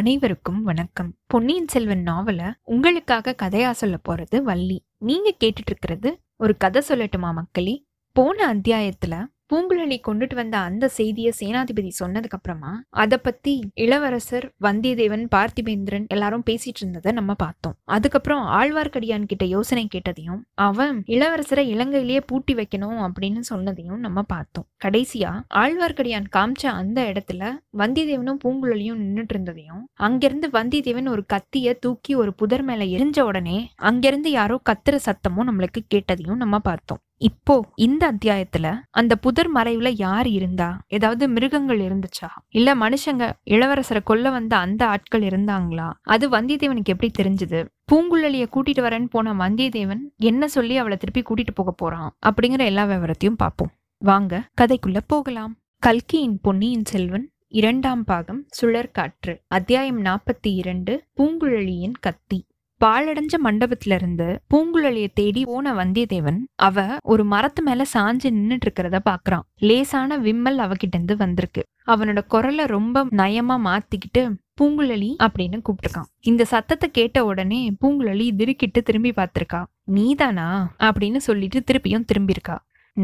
அனைவருக்கும் வணக்கம். பொன்னியின் செல்வன் நாவல உங்களுக்காக கதையா சொல்ல போறது வள்ளி. நீங்க கேட்டுட்டு இருக்கிறது ஒரு கதை. சொல்லட்டுமா மக்களே? போன அத்தியாயத்துல பூங்குழலி கொண்டுட்டு வந்த அந்த செய்தியை சேனாதிபதி சொன்னதுக்கு அப்புறமா அதை பத்தி இளவரசர் வந்தியத்தேவன் பார்த்திபேந்திரன் எல்லாரும் பேசிட்டு இருந்ததை நம்ம பார்த்தோம். அதுக்கப்புறம் ஆழ்வார்க்கடியான் கிட்ட யோசனை கேட்டதையும் அவன் இளவரசரை இலங்கையிலேயே பூட்டி வைக்கணும் அப்படின்னு சொன்னதையும் நம்ம பார்த்தோம். கடைசியா ஆழ்வார்க்கடியான் காமிச்ச அந்த இடத்துல வந்தியத்தேவனும் பூங்குழலியும் நின்றுட்டு இருந்ததையும் அங்கிருந்து வந்தியத்தேவன் ஒரு கத்திய தூக்கி ஒரு புதர் மேல எரிஞ்ச உடனே அங்கிருந்து யாரோ கத்துற சத்தமும் நம்மளுக்கு கேட்டதையும் நம்ம பார்த்தோம். இப்போ இந்த அத்தியாயத்துல அந்த புதர் மறைவுல யார் இருந்தா, ஏதாவது மிருகங்கள் இருந்துச்சா, இல்ல மனுஷங்க இளவரசரை கொல்ல வந்த அந்த ஆட்கள் இருந்தாங்களா, அது வந்தியத்தேவனுக்கு எப்படி தெரிஞ்சது, பூங்குழலிய கூட்டிட்டு வரேன்னு போன வந்தியத்தேவன் என்ன சொல்லி அவளை திருப்பி கூட்டிட்டு போக போறான் அப்படிங்கிற எல்லா விவரத்தையும் பார்ப்போம். வாங்க கதைக்குள்ள போகலாம். கல்கியின் பொன்னியின் செல்வன் 2ஆம் பாகம் சுழற் காற்று, அத்தியாயம் 42, பூங்குழலியின் கத்தி. பாழடைஞ்ச மண்டபத்துல இருந்து பூங்குழலிய தேடி போன வந்தியத்தேவன் அவ ஒரு மரத்து மேல சாஞ்சு நின்னுட்டு இருக்கிறத பாக்குறான். லேசான விம்மல் அவகிட்ட இருந்து வந்திருக்கு. அவனோட குரலை ரொம்ப நயமா மாத்திக்கிட்டு பூங்குழலி அப்படின்னு கூப்பிட்டுருக்கான். இந்த சத்தத்தை கேட்ட உடனே பூங்குழலி திருக்கிட்டு திரும்பி பார்த்திருக்கா. நீதானா அப்படின்னு சொல்லிட்டு திருப்பியும் திரும்பியிருக்கா.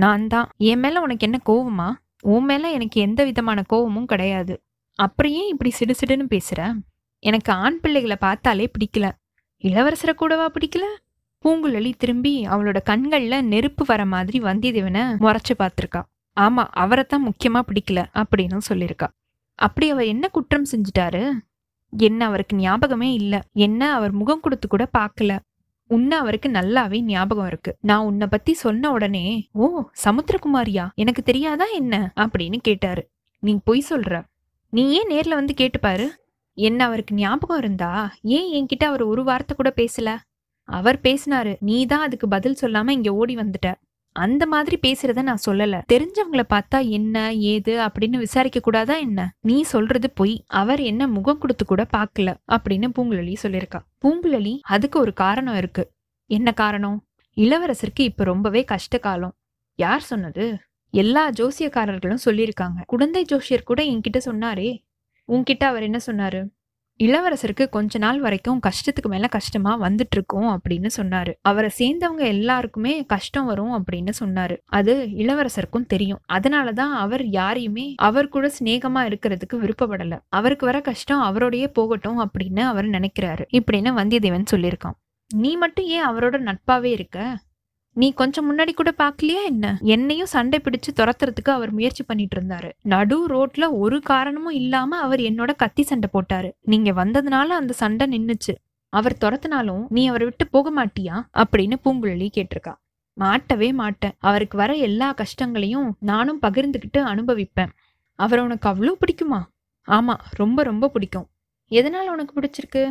நான் தான். என் மேல உனக்கு என்ன கோவமா? உன் மேல எனக்கு எந்த விதமான கோவமும் கிடையாது. அப்படியே இப்படி சிடுசிடுன்னு பேசுற? எனக்கு ஆண் பிள்ளைகளை பார்த்தாலே பிடிக்கல. இளவரசரை கூடவா பிடிக்கல? பூங்குழலி திரும்பி அவளோட கண்கள்ல நெருப்பு வர மாதிரி வந்தியத்தேவனை முறைச்சு பார்த்திருக்கா. ஆமா, அவரைத்தான் முக்கியமா பிடிக்கல அப்படின்னு சொல்லியிருக்கா. அப்படி அவர் என்ன குற்றம் செஞ்சுட்டாரு? என்ன அவருக்கு ஞாபகமே இல்ல. என்ன அவர் முகம் கொடுத்து கூட பாக்கல. உன்னை அவருக்கு நல்லாவே ஞாபகம் இருக்கு. நான் உன்னை பத்தி சொன்ன உடனே, ஓ சமுத்திரகுமாரியா, எனக்கு தெரியாதா என்ன அப்படின்னு கேட்டாரு. நீ பொய் சொல்ற. நீ ஏன் நேர்ல வந்து கேட்டுப்பாரு. என்ன அவருக்கு ஞாபகம் இருந்தா ஏன் என்கிட்ட அவர் ஒரு வார்த்தை கூட பேசல? அவர் பேசினாரு, நீ தான் அதுக்கு பதில் சொல்லாம இங்க ஓடி வந்துட்ட. அந்த மாதிரி பேசுறத நான் சொல்லல. தெரிஞ்சவங்களை பார்த்தா என்ன ஏது அப்படின்னு விசாரிக்க கூடாதா என்ன? நீ சொல்றது பொய். அவர் என்ன முகம் கொடுத்து கூட பாக்கல அப்படின்னு பூங்குழலி சொல்லியிருக்கா. பூங்குழலி, அதுக்கு ஒரு காரணம் இருக்கு. என்ன காரணம்? இளவரசருக்கு இப்ப ரொம்பவே கஷ்ட காலம். யார் சொன்னது? எல்லா ஜோசியக்காரர்களும் சொல்லியிருக்காங்க. குடந்தை ஜோசியர் கூட என்கிட்ட சொன்னாரே. உன்கிட்ட அவர் என்ன சொன்னாரு? இளவரசருக்கு கொஞ்ச நாள் வரைக்கும் கஷ்டத்துக்கு மேல கஷ்டமா வந்துட்டு இருக்கோம் அப்படின்னு சொன்னாரு. அவரை சேர்ந்தவங்க எல்லாருக்குமே கஷ்டம் வரும் அப்படின்னு சொன்னாரு. அது இளவரசருக்கும் தெரியும். அதனாலதான் அவர் யாரையுமே அவர் கூட சிநேகமா இருக்கிறதுக்கு விருப்பப்படல. அவருக்கு வர கஷ்டம் அவரோடையே போகட்டும் அப்படின்னு அவர் நினைக்கிறாரு இப்படின்னு வந்தியத்தேவன் சொல்லியிருக்கான். நீ மட்டும் ஏன் அவரோட நட்பாவே இருக்க? நீ கொஞ்சம் முன்னாடி கூட பாக்கலையா என்ன? என்னையும் சண்டை பிடிச்சு துரத்துறதுக்கு அவர் முயற்சி பண்ணிட்டு இருந்தாரு. நடு ரோட்ல ஒரு காரணமும் இல்லாம அவர் என்னோட கத்தி சண்டை போட்டாரு. நீங்க வந்ததுனால அந்த சண்டை நின்னுச்சு. அவர் துரத்தினாலும் நீ அவரை விட்டு போக மாட்டியா அப்படின்னு பூங்குழலி கேட்டிருக்கா. மாட்டவே மாட்டேன். அவருக்கு வர எல்லா கஷ்டங்களையும் நானும் பகிர்ந்துகிட்டு அனுபவிப்பேன். அவர் உனக்கு அவ்வளோ பிடிக்குமா? ஆமா, ரொம்ப ரொம்ப பிடிக்கும். எதனால உனக்கு பிடிச்சிருக்கு?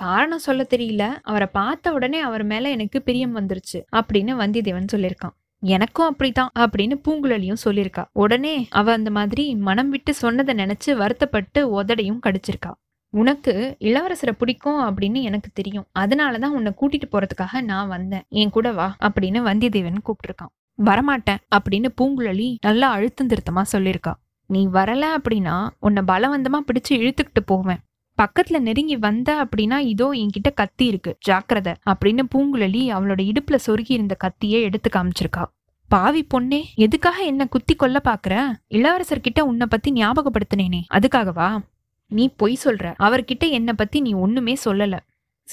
காரணம் சொல்ல தெரியல. அவரை பார்த்த உடனே அவர் மேல எனக்கு பிரியம் வந்துருச்சு அப்படின்னு வந்தியத்தேவன் சொல்லியிருக்கான். எனக்கும் அப்படித்தான் அப்படின்னு பூங்குழலியும் சொல்லியிருக்கா. உடனே அவ அந்த மாதிரி மனம் விட்டு சொன்னதை நினைச்சு வருத்தப்பட்டு உதடையும் கடிச்சிருக்கா. உனக்கு இளவரசரை பிடிக்கும் அப்படின்னு எனக்கு தெரியும். அதனாலதான் உன்னை கூட்டிட்டு போறதுக்காக நான் வந்தேன். என் கூட வா அப்படின்னு வந்தியத்தேவன் கூப்பிட்டுருக்கான். வரமாட்டேன் அப்படின்னு பூங்குழலி நல்லா அழுத்தம் திருத்தமா சொல்லியிருக்கா. நீ வரல அப்படின்னா உன்னை பலவந்தமா பிடிச்சு இழுத்துக்கிட்டு போவேன். பக்கத்துல நெருங்கி வந்த அப்படின்னா இதோ என்கிட்ட கத்தி இருக்கு, ஜாக்கிரதை அப்படின்னு பூங்குழலி அவளோட இடுப்புல சொருகி இருந்த கத்தியே எடுத்து காமிச்சிருக்கா. பாவி பொண்ணே, எதுக்காக என்ன குத்தி கொல்ல பாக்குற? இளவரசர்கிட்ட உன்னை பத்தி ஞாபகப்படுத்தினேனே, அதுக்காகவா? நீ பொய் சொல்ற. அவர்கிட்ட என்னை பத்தி நீ ஒண்ணுமே சொல்லல.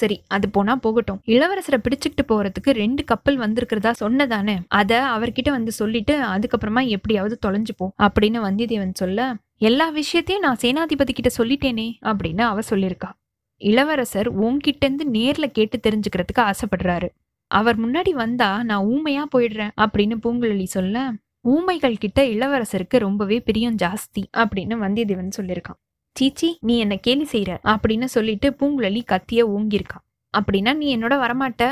சரி, அது போனா போகட்டும். இளவரசரை பிடிச்சுக்கிட்டு போறதுக்கு 2 கப்பல் வந்திருக்கிறதா சொன்னதானே, அத அவர்கிட்ட வந்து சொல்லிட்டு அதுக்கப்புறமா எப்படியாவது தொலைஞ்சுப்போம் அப்படின்னு வந்தியத்தேவன் சொல்ல, எல்லா விஷயத்தையும் நான் சேனாதிபதி கிட்ட சொல்லிட்டேனே அப்படின்னு அவ சொல்லியிருக்கா. இளவரசர் உன்கிட்ட இருந்து நேர்ல கேட்டு தெரிஞ்சுக்கிறதுக்கு ஆசைப்படுறாரு. அவர் முன்னாடி வந்தா நான் ஊமையா போயிடுறேன் அப்படின்னு பூங்குழலி சொல்ல, ஊமைகள் கிட்ட இளவரசருக்கு ரொம்பவே பிரியம் ஜாஸ்தி அப்படின்னு வந்தியத்தேவன் சொல்லியிருக்கான். சீச்சி, நீ என்ன கேலி செய்யற அப்படின்னு சொல்லிட்டு பூங்குழலி கத்திய ஓங்கியிருக்கா. அப்படின்னா நீ என்னோட வரமாட்ட?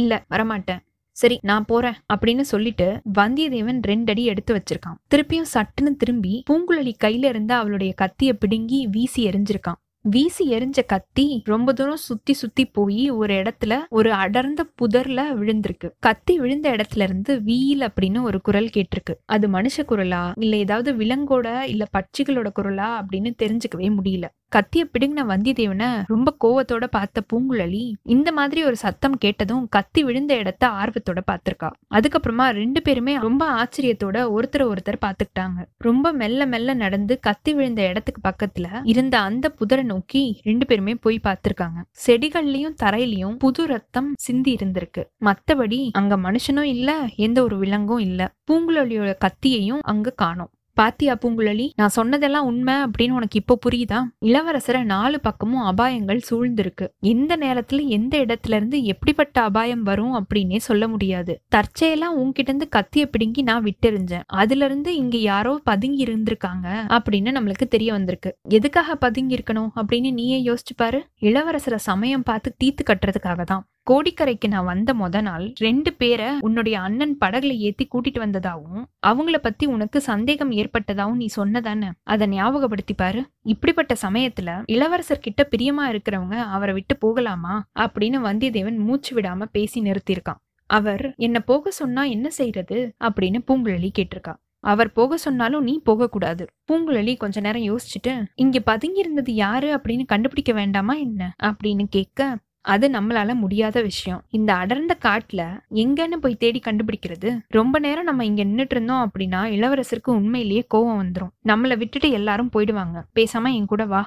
இல்ல வரமாட்டேன். சரி நான் போறேன் அப்படின்னு சொல்லிட்டு வந்தியத்தேவன் 2 அடி எடுத்து வச்சிருக்கான். திருப்பியும் சட்டுன்னு திரும்பி பூங்குழலி கையில இருந்து அவளுடைய கத்திய பிடுங்கி வீசி எரிஞ்சிருக்கான். வீசி எரிஞ்ச கத்தி ரொம்ப தூரம் சுத்தி சுத்தி போய் ஒரு இடத்துல ஒரு அடர்ந்த புதர்ல விழுந்திருக்கு. கத்தி விழுந்த இடத்துல இருந்து வீல் அப்படின்னு ஒரு குரல் கேட்டிருக்கு. அது மனுஷ குரலா இல்ல ஏதாவது விலங்கோட இல்ல பட்சிகளோட குரலா அப்படின்னு தெரிஞ்சுக்கவே முடியல. கத்திய பிடுங்கின வந்தியத்தேவனை ரொம்ப கோவத்தோட பார்த்த பூங்குழலி இந்த மாதிரி ஒரு சத்தம் கேட்டதும் கத்தி விழுந்த இடத்த ஆர்வத்தோட பார்த்திருக்கா. அதுக்கப்புறமா ரெண்டு பேருமே ரொம்ப ஆச்சரியத்தோட ஒருத்தர் பார்த்துக்கிட்டாங்க. ரொம்ப மெல்ல மெல்ல நடந்து கத்தி விழுந்த இடத்துக்கு பக்கத்துல இருந்த அந்த புதரை நோக்கி ரெண்டு பேருமே போய் பார்த்திருக்காங்க. செடிகள்லயும் தரையிலயும் புது ரத்தம் சிந்தி இருந்திருக்கு. மத்தபடி அங்க மனுஷனும் இல்ல, எந்த ஒரு விலங்கும் இல்ல. பூங்குழலியோட கத்தியையும் அங்க காணோம். பாத்தியா பூங்குழலி, நான் சொன்னதெல்லாம் உண்மை அப்படின்னு உனக்கு இப்போ புரியுதா? இளவரசரை நாலு பக்கமும் அபாயங்கள் சூழ்ந்திருக்கு. எந்த நேரத்துல எந்த இடத்துல இருந்து எப்படிப்பட்ட அபாயம் வரும் அப்படின்னே சொல்ல முடியாது. தற்செயலாம் உன்கிட்ட இருந்து கத்திய பிடுங்கி நான் விட்டெறிஞ்சேன். அதுல இருந்து இங்க யாரோ பதுங்கி இருந்திருக்காங்க அப்படின்னு நம்மளுக்கு தெரிய வந்திருக்கு. எதுக்காக பதுங்கி இருக்கணும் அப்படின்னு நீயே யோசிச்சு பாரு. இளவரசரை சமயம் பார்த்து தீத்து கட்டுறதுக்காக தான். கோடிக்கரைக்கு நான் வந்த மொத நாள் ரெண்டு பேரை உன்னுடைய அண்ணன் படகுல ஏத்தி கூட்டிட்டு வந்ததாவும் அவங்கள பத்தி உனக்கு சந்தேகம் ஏற்பட்டதாவும் நீ சொன்னதானே, அதை ஞாபகப்படுத்தி பாரு. இப்படிப்பட்ட சமயத்துல இளவரசர்கிட்ட பிரியமா இருக்கிறவங்க அவரை விட்டு போகலாமா அப்படின்னு வந்தியத்தேவன் மூச்சு விடாம பேசி நிறுத்திருக்கான். அவர் என்ன போக சொன்னா என்ன செய்யறது அப்படின்னு பூங்குழலி கேட்டிருக்கா. அவர் போக சொன்னாலும் நீ போக கூடாது. பூங்குழலி கொஞ்ச நேரம் யோசிச்சுட்டு இங்க பதுங்கி இருந்தது யாரு அப்படின்னு கண்டுபிடிக்க வேண்டாமா என்ன அப்படின்னு கேட்க, அது நம்மளால முடியாத விஷயம். இந்த அடர்ந்த காட்டுல எங்கன்னு போய் தேடி கண்டுபிடிக்கிறது? ரொம்ப நேரம் நம்ம இங்க நின்றுட்டு இருந்தோம் அப்படின்னா இளவரசருக்கு உண்மையிலேயே கோவம் வந்துடும். நம்மளை விட்டுட்டு எல்லாரும் போயிடுவாங்க. பேசாம என் கூட வா.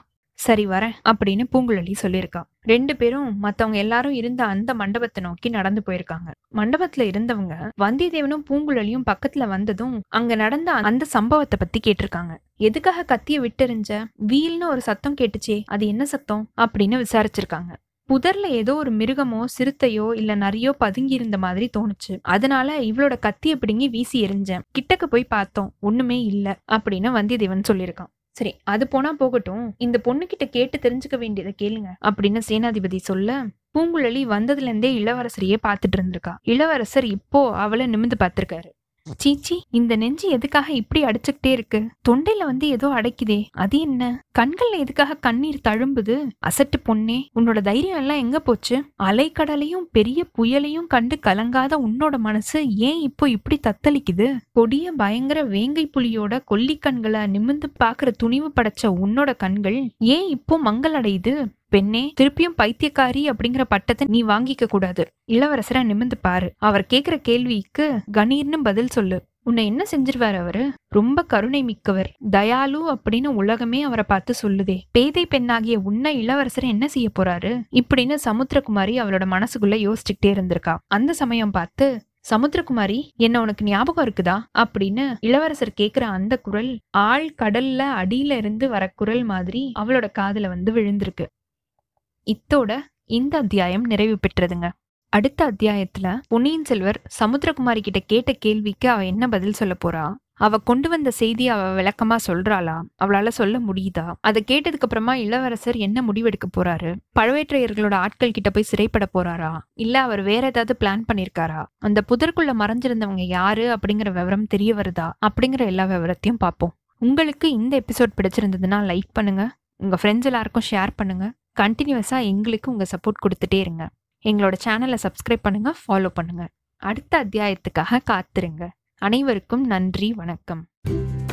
சரி வரேன் அப்படின்னு பூங்குழலி சொல்லியிருக்கா. ரெண்டு பேரும் மத்தவங்க எல்லாரும் இருந்த அந்த மண்டபத்தை நோக்கி நடந்து போயிருக்காங்க. மண்டபத்துல இருந்தவங்க வந்தியத்தேவனும் பூங்குழலியும் பக்கத்துல வந்ததும் அங்க நடந்த அந்த சம்பவத்தை பத்தி கேட்டிருக்காங்க. எதுக்காக கத்திய விட்டெறிஞ்ச? வீல்னு ஒரு சத்தம் கேட்டுச்சே, அது என்ன சத்தம் அப்படின்னு விசாரிச்சிருக்காங்க. புதர்ல ஏதோ ஒரு மிருகமோ சிறுத்தையோ இல்ல நரியோ பதுங்கி இருந்த மாதிரி தோணுச்சு. அதனால இவளோட கத்திய பிடுங்கி வீசி எரிஞ்சேன். கிட்டக்கு போய் பார்த்தோம், ஒண்ணுமே இல்ல அப்படின்னு வந்தியத்தேவன் சொல்லியிருக்கான். சரி, அது போனா போகட்டும், இந்த பொண்ணு கிட்ட கேட்டு தெரிஞ்சுக்க வேண்டியதை கேளுங்க அப்படின்னு சேனாதிபதி சொல்ல, பூங்குழலி வந்ததுல இருந்தே இளவரசரையே பார்த்துட்டு இருந்திருக்கா. இளவரசர் இப்போ அவளை நிமிந்து பார்த்திருக்காரு. சீச்சி, இந்த நெஞ்சு எதுக்காக இப்படி அடிச்சுக்கிட்டே இருக்கு? தொண்டையில ஏதோ அடைக்குதே, அது என்ன? கண்கள்ல எதுக்காக கண்ணீர் தழும்புது? அசட்டு பொண்ணே, உன்னோட தைரியம் எல்லாம் எங்க போச்சு? அலைக்கடலையும் பெரிய புயலையும் கண்டு கலங்காத உன்னோட மனசு ஏன் இப்போ இப்படி தத்தளிக்குது? கொடிய பயங்கர வேங்கை புலியோட கொல்லி கண்களை நிமிந்து பாக்குற துணிவு படைச்ச உன்னோட கண்கள் ஏன் இப்போ மங்களடையுது? பெண்ணே, திருப்பியும் பைத்தியக்காரி அப்படிங்கிற பட்டத்தை நீ வாங்கிக்க கூடாது. இளவரசரை நிமிந்து பாரு. அவர் கேக்குற கேள்விக்கு கணீர்னு பதில் சொல்லு. உன்னை என்ன செஞ்சிருவாரு அவரு? ரொம்ப கருணை மிக்கவர், தயாலு அப்படின்னு உலகமே அவரை பார்த்து சொல்லுதே. பேதை பெண்ணாகிய உன்னை இளவரசரை என்ன செய்ய போறாரு இப்படின்னு சமுத்திரகுமாரி அவளோட மனசுக்குள்ள யோசிச்சுக்கிட்டே இருந்திருக்கா. அந்த சமயம் பார்த்து, சமுத்திரகுமாரி, என்ன உனக்கு ஞாபகம் இருக்குதா அப்படின்னு இளவரசர் கேக்குற அந்த குரல் ஆள் கடல்ல அடியில இருந்து வர குரல் மாதிரி அவளோட காதுல விழுந்திருக்கு. இத்தோட இந்த அத்தியாயம் நிறைவு பெற்றதுங்க. அடுத்த அத்தியாயத்துல பொன்னியின் செல்வர் சமுத்திரகுமாரி கிட்ட கேட்ட கேள்விக்கு அவ என்ன பதில் சொல்ல போறா? அவ கொண்டு வந்த செய்தி அவ விளக்கமா சொல்றாளா? அவளால சொல்ல முடியுதா? அதை கேட்டதுக்கு அப்புறமா இளவரசர் என்ன முடிவெடுக்க போறாரு? பழுவேற்றையர்களோட ஆட்கள் கிட்ட போய் சிறைப்பட போறாரா இல்ல அவர் வேற ஏதாவது பிளான் பண்ணிருக்காரா? அந்த புதற்குள்ள மறைஞ்சிருந்தவங்க யாரு அப்படிங்கிற விவரம் தெரிய வருதா? அப்படிங்கிற எல்லா விவரத்தையும் பார்ப்போம். உங்களுக்கு இந்த எபிசோட் பிடிச்சிருந்ததுன்னா லைக் பண்ணுங்க, உங்க ஃப்ரெண்ட்ஸ் எல்லாருக்கும் ஷேர் பண்ணுங்க. கண்டினியூஸாக எங்களுக்கு உங்கள் சப்போர்ட் கொடுத்துட்டே இருங்க. எங்களோட சேனலை சப்ஸ்கிரைப் பண்ணுங்க, ஃபாலோ பண்ணுங்க. அடுத்த அத்தியாயத்துக்காக காத்திருங்க. அனைவருக்கும் நன்றி, வணக்கம்.